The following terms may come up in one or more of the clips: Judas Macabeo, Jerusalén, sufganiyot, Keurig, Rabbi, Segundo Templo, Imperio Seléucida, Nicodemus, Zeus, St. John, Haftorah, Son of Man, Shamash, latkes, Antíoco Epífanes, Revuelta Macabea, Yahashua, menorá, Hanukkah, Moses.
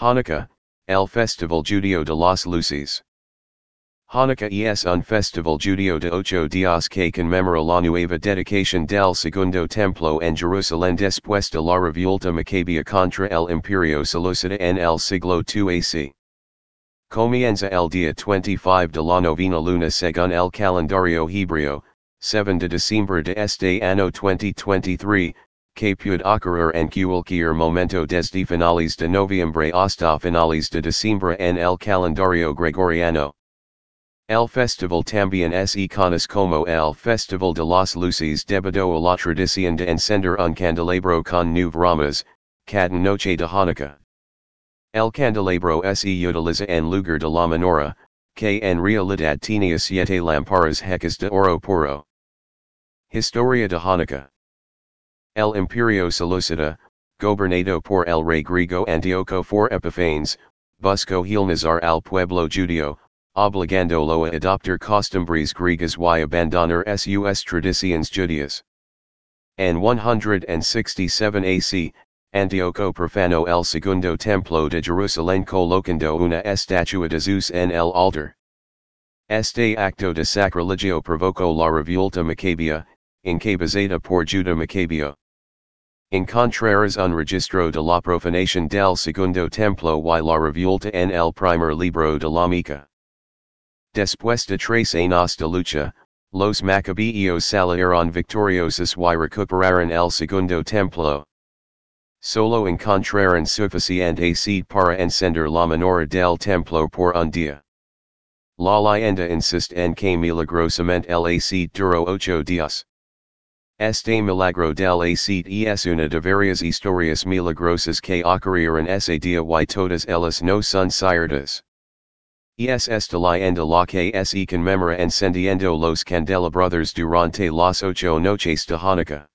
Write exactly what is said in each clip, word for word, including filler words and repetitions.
Hanukkah, el Festival Judío de las Luces. Hanukkah es un festival judío de ocho días que conmemora la nueva dedicación del Segundo Templo en Jerusalén después de la Revuelta Macabea contra el Imperio Seléucida en el siglo segundo A C. Comienza el día veinticinco de la novena luna según el calendario hebreo, siete de diciembre de este año dos mil veintitrés, que puede ocurrir en cualquier momento desde finales de noviembre hasta finales de diciembre en el calendario gregoriano. El festival también es conocido como el Festival de las Luces debido a la tradición de encender un candelabro con nueve ramas, cada noche de Hanukkah. El candelabro se utiliza en lugar de la menorá, que en realidad tenía siete lámparas hechas de oro puro. Historia de Hanukkah. El Imperio Seléucida, gobernado por el rey griego Antíoco cuatro Epífanes, buscó hilnazar al pueblo judío, obligándolo a adoptar costumbres griegas y abandonar sus tradiciones judías. En ciento sesenta y siete A C, Antíoco profanó el Segundo Templo de Jerusalén colocando una estatua de Zeus en el altar. Este acto de sacrilegio provocó la Revuelta Macabea, encabezada por Judas Macabeo. Encontrarás un registro de la profanación del Segundo Templo y la Revuelta en el primer libro de la Mica. Después de tres años de lucha, los Macabeos salieron victoriosos y recuperaron el Segundo Templo. Solo encontraron suficiente seed para encender la menorá del templo por un día. La leyenda insiste en que milagrosamente el acid duró ocho días. Este milagro del acid es una de varias historias milagrosas que ocurrieron ese día y todas ellas no son ciertas. Es esta leyenda la que se conmemora encendiendo los candelabros durante las ocho noches de Hanukkah.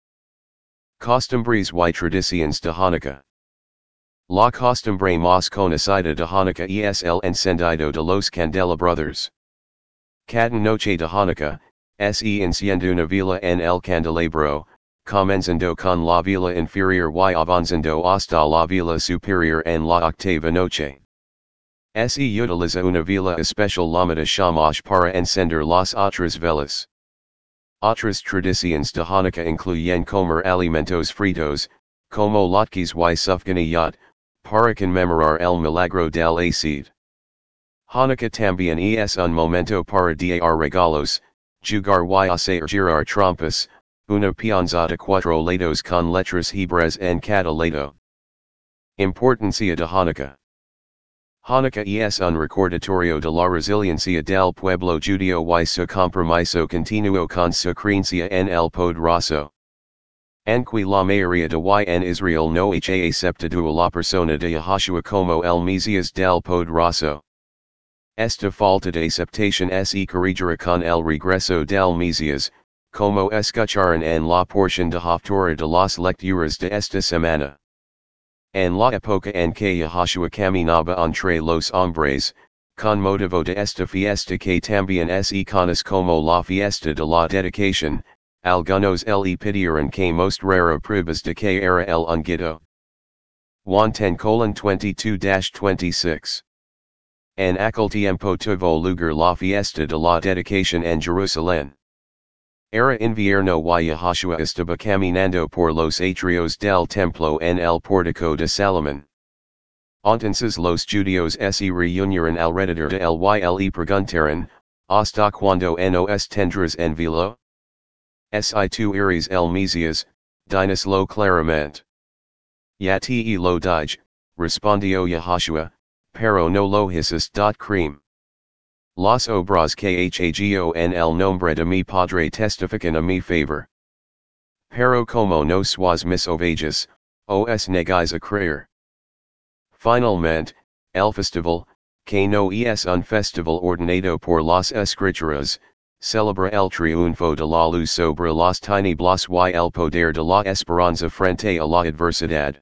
Costumbres y tradiciones de Hanukkah. La costumbre más conocida de Hanukkah es el encendido de los candelabros. Cada noche de Hanukkah, se enciende una vela en el candelabro, comenzando con la vela inferior y avanzando hasta la vela superior en la octava noche. Se utiliza una vela especial llamada Shamash para encender las otras velas. Otras tradiciones de Hanukkah incluyen comer alimentos fritos, como latkes y sufganiyot, para conmemorar el milagro del acid. Hanukkah también es un momento para dar regalos, jugar y hacer girar trompas, una pianza de cuatro lados con letras hebreas en cada lado. Importancia de Hanukkah. Hanukkah es un recordatorio de la resiliencia del pueblo judío y su compromiso continuo con su creencia en el poderoso. Aunque la mayoría de y en Israel no ha aceptado a la persona de Yahashua como el Mesías del poderoso. Esta falta de aceptación se corregirá con el regreso del Mesías, como escucharon en la porción de Haftorah de las lecturas de esta semana. En la época en que Yahashua caminaba entre los hombres, con motivo de esta fiesta que también se conoce como la fiesta de la dedicación, algunos le pidieron que mostrara pruebas de que era el ungido. Juan diez veintidós a veintiséis. En aquel tiempo tuvo lugar la fiesta de la dedicación en Jerusalén. Era invierno y Yahashua estaba caminando por los atrios del templo en el pórtico de Salomón. Entonces los judíos se reunieron alrededor de él y le preguntaron, ¿hasta cuándo nos tendrás en vilo? Si tú eres el Mesías, dínoslo claramente. Ya te lo dije, respondió Yahashua, pero no lo hiciste. Las obras que hago en el nombre de mi Padre testifican a mi favor. Pero como no sois mis ovejas, os negáis a creer. Finalmente, el festival, que no es un festival ordenado por las escrituras, celebra el triunfo de la luz sobre las tinieblas y el poder de la esperanza frente a la adversidad.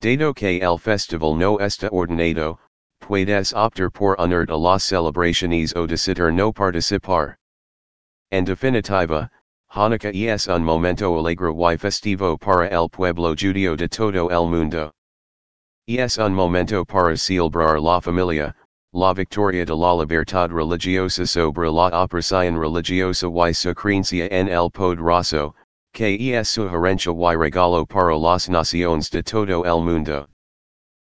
Dado que el festival no está ordenado, puedes optar por unir a las celebraciones o decidir no participar. En definitiva, Hanukkah es un momento alegre y festivo para el pueblo judío de todo el mundo. Es un momento para celebrar la familia, la victoria de la libertad religiosa sobre la opresión religiosa y su creencia en el poderoso, que es su herencia y regalo para las naciones de todo el mundo.